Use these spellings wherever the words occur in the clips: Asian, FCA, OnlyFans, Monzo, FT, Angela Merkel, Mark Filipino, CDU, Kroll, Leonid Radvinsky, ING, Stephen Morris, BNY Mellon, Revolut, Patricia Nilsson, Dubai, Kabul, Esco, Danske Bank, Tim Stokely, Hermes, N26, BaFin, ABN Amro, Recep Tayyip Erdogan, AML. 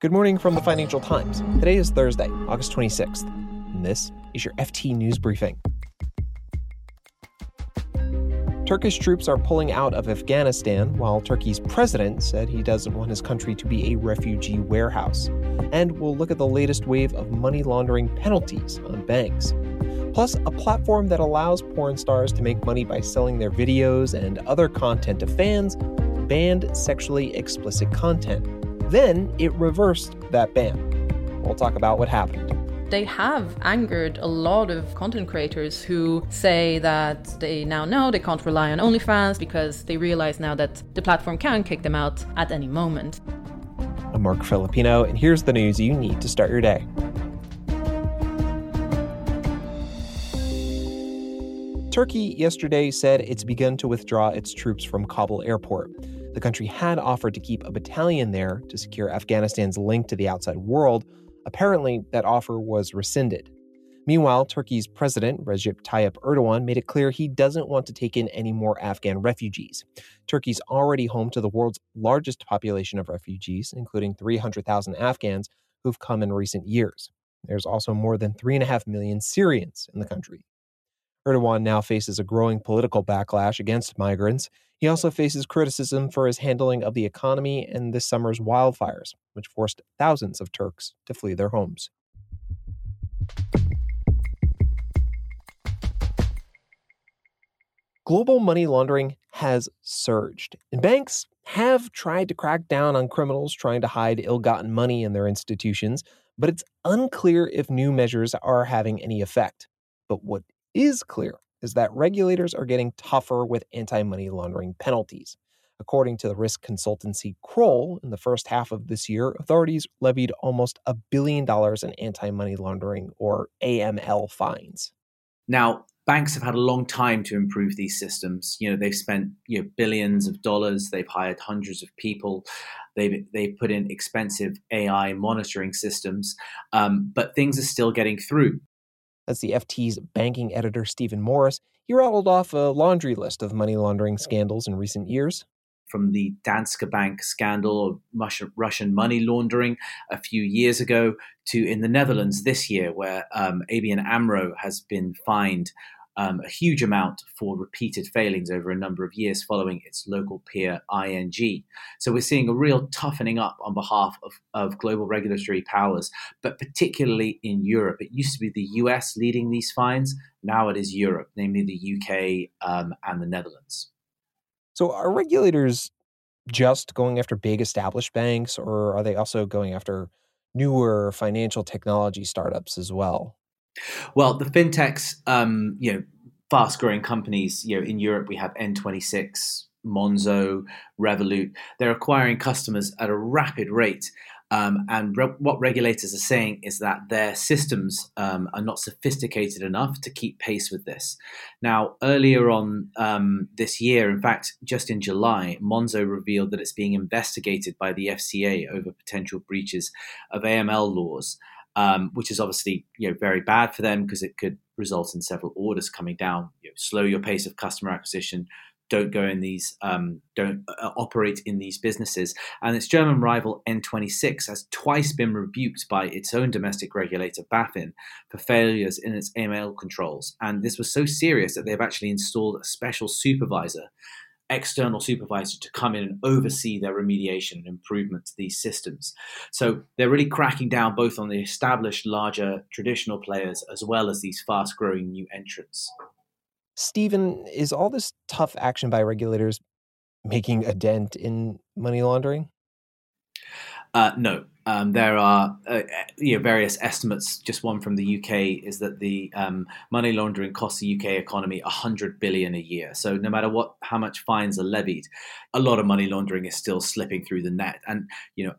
Good morning from the Financial Times. Today is Thursday, August 26th, and this is your FT News Briefing. Turkish troops are pulling out of Afghanistan, while Turkey's president said he doesn't want his country to be a refugee warehouse. And we'll look at the latest wave of money laundering penalties on banks. Plus, a platform that allows porn stars to make money by selling their videos and other content to fans banned sexually explicit content. Then it reversed that ban. We'll talk about what happened. They have angered a lot of content creators who say that they now know they can't rely on OnlyFans because they realize now that the platform can kick them out at any moment. I'm Mark Filipino, and here's the news you need to start your day. Turkey yesterday said it's begun to withdraw its troops from Kabul airport. The country had offered to keep a battalion there to secure Afghanistan's link to the outside world. Apparently, that offer was rescinded. Meanwhile, Turkey's president, Recep Tayyip Erdogan, made it clear he doesn't want to take in any more Afghan refugees. Turkey's already home to the world's largest population of refugees, including 300,000 Afghans who've come in recent years. There's also more than 3.5 million Syrians in the country. Erdogan now faces a growing political backlash against migrants. He also faces criticism for his handling of the economy and this summer's wildfires, which forced thousands of Turks to flee their homes. Global money laundering has surged, and banks have tried to crack down on criminals trying to hide ill-gotten money in their institutions, but it's unclear if new measures are having any effect. But what is clear is that regulators are getting tougher with anti-money laundering penalties. According to the risk consultancy Kroll, in the first half of this year, authorities levied almost $1 billion in anti-money laundering, or AML, fines. Now, banks have had a long time to improve these systems. They've spent billions of dollars. They've hired hundreds of people. They've put in expensive AI monitoring systems, but things are still getting through. That's the FT's banking editor, Stephen Morris. He rattled off a laundry list of money laundering scandals in recent years. From the Danske Bank scandal of Russian money laundering a few years ago to in the Netherlands this year, where ABN Amro has been fined a huge amount for repeated failings over a number of years following its local peer, ING. So we're seeing a real toughening up on behalf of global regulatory powers, but particularly in Europe. It used to be the US leading these fines. Now it is Europe, namely the UK and the Netherlands. So are regulators just going after big established banks, or are they also going after newer financial technology startups as well? Well, the fintechs, fast-growing companies, in Europe we have N26, Monzo, Revolut. They're acquiring customers at a rapid rate. What regulators are saying is that their systems are not sophisticated enough to keep pace with this. Now, earlier on this year, in fact, just in July, Monzo revealed that it's being investigated by the FCA over potential breaches of AML laws. Which is obviously very bad for them because it could result in several orders coming down. Slow your pace of customer acquisition. Don't go in these. Don't operate in these businesses. And its German rival N26 has twice been rebuked by its own domestic regulator BaFin for failures in its AML controls. And this was so serious that they've actually installed a special external supervisor to come in and oversee their remediation and improvement to these systems. So they're really cracking down both on the established, larger, traditional players as well as these fast-growing new entrants. Stephen, is all this tough action by regulators making a dent in money laundering? No. There are various estimates. Just one from the UK is that the money laundering costs the UK economy $100 billion a year. So no matter how much fines are levied, a lot of money laundering is still slipping through the net. And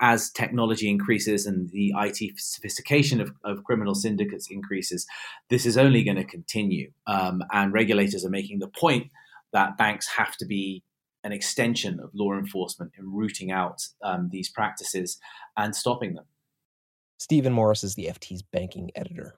as technology increases and the IT sophistication of criminal syndicates increases, this is only going to continue. And regulators are making the point that banks have to be an extension of law enforcement in rooting out these practices and stopping them. Stephen Morris is the FT's banking editor.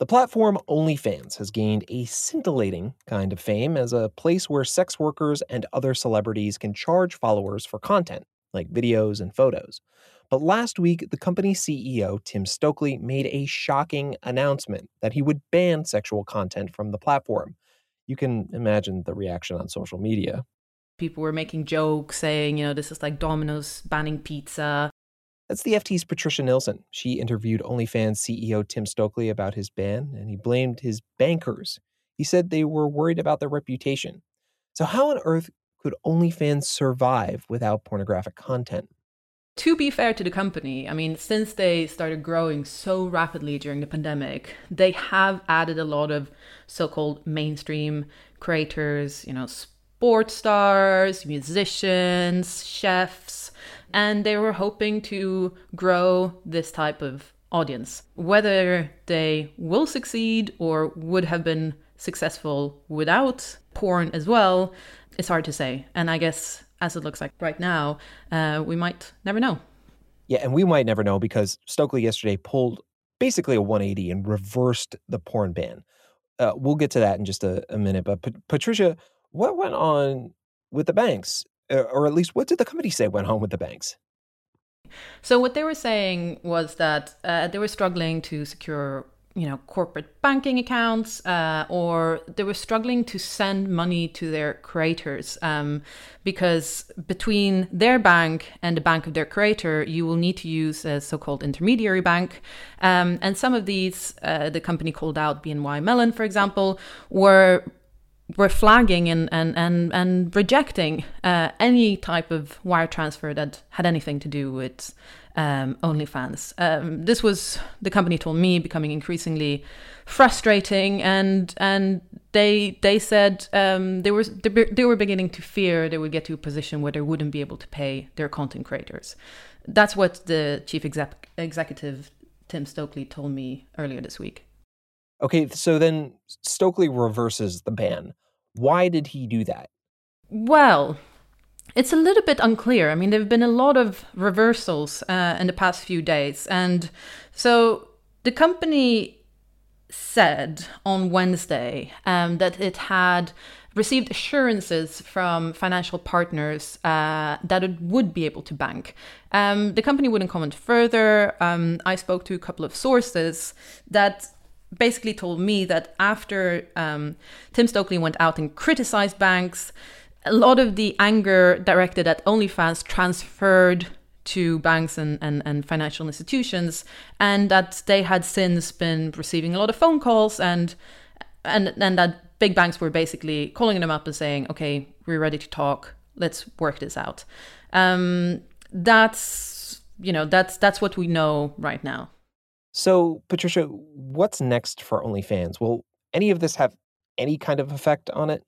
The platform OnlyFans has gained a scintillating kind of fame as a place where sex workers and other celebrities can charge followers for content, like videos and photos. But last week, the company's CEO, Tim Stokely, made a shocking announcement that he would ban sexual content from the platform. You can imagine the reaction on social media. People were making jokes saying, you know, this is like Domino's banning pizza. That's the FT's Patricia Nilsson. She interviewed OnlyFans CEO Tim Stokely about his ban, and he blamed his bankers. He said they were worried about their reputation. So how on earth could OnlyFans survive without pornographic content? To be fair to the company, I mean, since they started growing so rapidly during the pandemic, they have added a lot of so-called mainstream creators, you know, sports stars, musicians, chefs, and they were hoping to grow this type of audience. Whether they will succeed or would have been successful without porn as well, it's hard to say. And I guess as it looks like right now, we might never know. Yeah, and we might never know because Stokely yesterday pulled basically a 180 and reversed the porn ban. We'll get to that in just a minute. But Patricia, what went on with the banks? Or at least what did the company say went on with the banks? So what they were saying was that they were struggling to secure, you know, corporate banking accounts, or they were struggling to send money to their creators, because between their bank and the bank of their creator, you will need to use a so-called intermediary bank. And some of these, the company called out BNY Mellon, for example, were flagging and rejecting any type of wire transfer that had anything to do with OnlyFans. This was, the company told me, becoming increasingly frustrating, and they said they were beginning to fear they would get to a position where they wouldn't be able to pay their content creators. That's what the chief executive Tim Stokely told me earlier this week. Okay, so then Stokely reverses the ban. Why did he do that? Well, it's a little bit unclear. I mean, there have been a lot of reversals in the past few days. And so the company said on Wednesday that it had received assurances from financial partners that it would be able to bank. The company wouldn't comment further. I spoke to a couple of sources that basically told me that after Tim Stokely went out and criticized banks, a lot of the anger directed at OnlyFans transferred to banks and financial institutions, and that they had since been receiving a lot of phone calls and that big banks were basically calling them up and saying, okay, we're ready to talk, let's work this out. That's what we know right now. So, Patricia, what's next for OnlyFans? Will any of this have any kind of effect on it?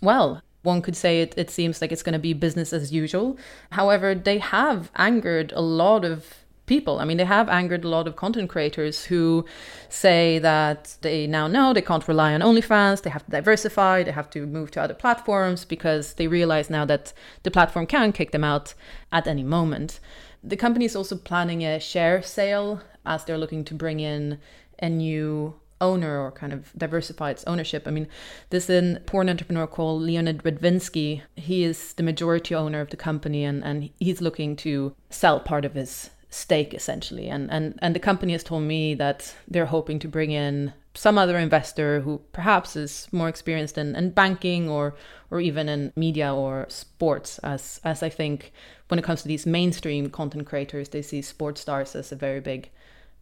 Well, one could say it seems like it's going to be business as usual. However, they have angered a lot of people. I mean, they have angered a lot of content creators who say that they now know they can't rely on OnlyFans. They have to diversify. They have to move to other platforms because they realize now that the platform can kick them out at any moment. The company is also planning a share sale as they're looking to bring in a new owner or kind of diversify its ownership. I mean, this porn entrepreneur called Leonid Radvinsky, he is the majority owner of the company and he's looking to sell part of his stake essentially. And the company has told me that they're hoping to bring in some other investor who perhaps is more experienced in banking or even in media or sports, as I think when it comes to these mainstream content creators, they see sports stars as a very big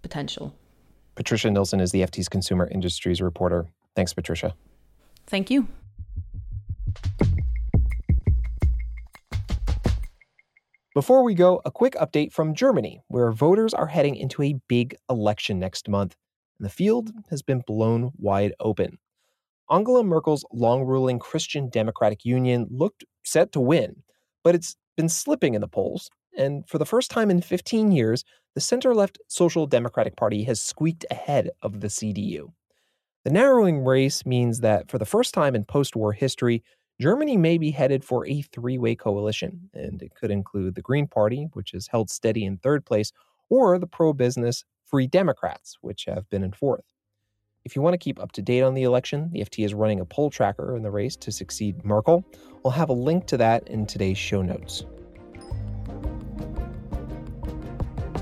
potential. Patricia Nilsson is the FT's Consumer Industries reporter. Thanks, Patricia. Thank you. Before we go, a quick update from Germany, where voters are heading into a big election next month, and the field has been blown wide open. Angela Merkel's long-ruling Christian Democratic Union looked set to win, but it's been slipping in the polls, and for the first time in 15 years, the center-left Social Democratic Party has squeaked ahead of the CDU. The narrowing race means that for the first time in post-war history, Germany may be headed for a three-way coalition, and it could include the Green Party, which has held steady in third place, or the pro-business Free Democrats, which have been in fourth. If you want to keep up to date on the election, the FT is running a poll tracker in the race to succeed Merkel. We'll have a link to that in today's show notes.